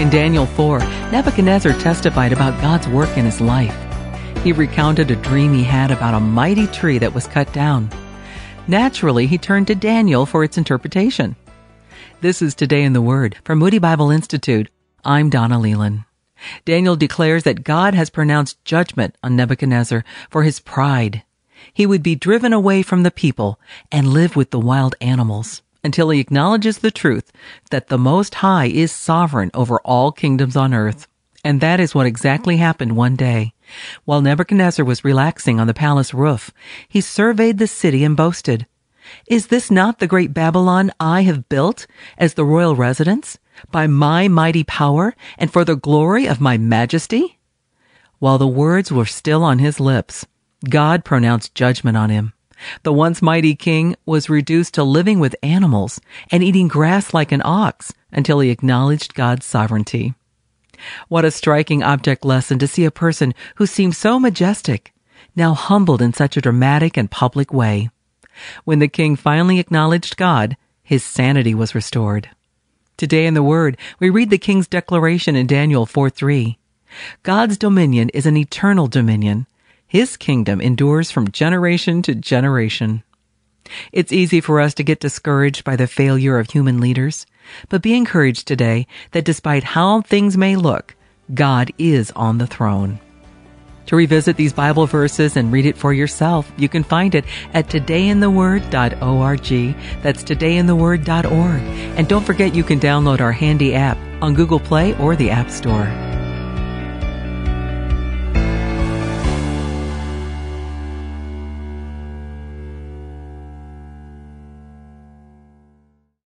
In Daniel 4, Nebuchadnezzar testified about God's work in his life. He recounted a dream he had about a mighty tree that was cut down. Naturally, he turned to Daniel for its interpretation. This is Today in the Word from Moody Bible Institute. I'm Donna Leland. Daniel declares that God has pronounced judgment on Nebuchadnezzar for his pride. He would be driven away from the people and live with the wild animals until he acknowledges the truth that the Most High is sovereign over all kingdoms on earth. And that is what exactly happened one day. While Nebuchadnezzar was relaxing on the palace roof, he surveyed the city and boasted, "Is this not the great Babylon I have built as the royal residence, by my mighty power and for the glory of my majesty?" While the words were still on his lips, God pronounced judgment on him. The once mighty king was reduced to living with animals and eating grass like an ox until he acknowledged God's sovereignty. What a striking object lesson to see a person who seemed so majestic, now humbled in such a dramatic and public way. When the king finally acknowledged God, his sanity was restored. Today in the Word, we read the king's declaration in Daniel 4:3. God's dominion is an eternal dominion. His kingdom endures from generation to generation. It's easy for us to get discouraged by the failure of human leaders, but be encouraged today that despite how things may look, God is on the throne. To revisit these Bible verses and read it for yourself, you can find it at todayintheword.org. That's todayintheword.org. And don't forget you can download our handy app on Google Play or the App Store.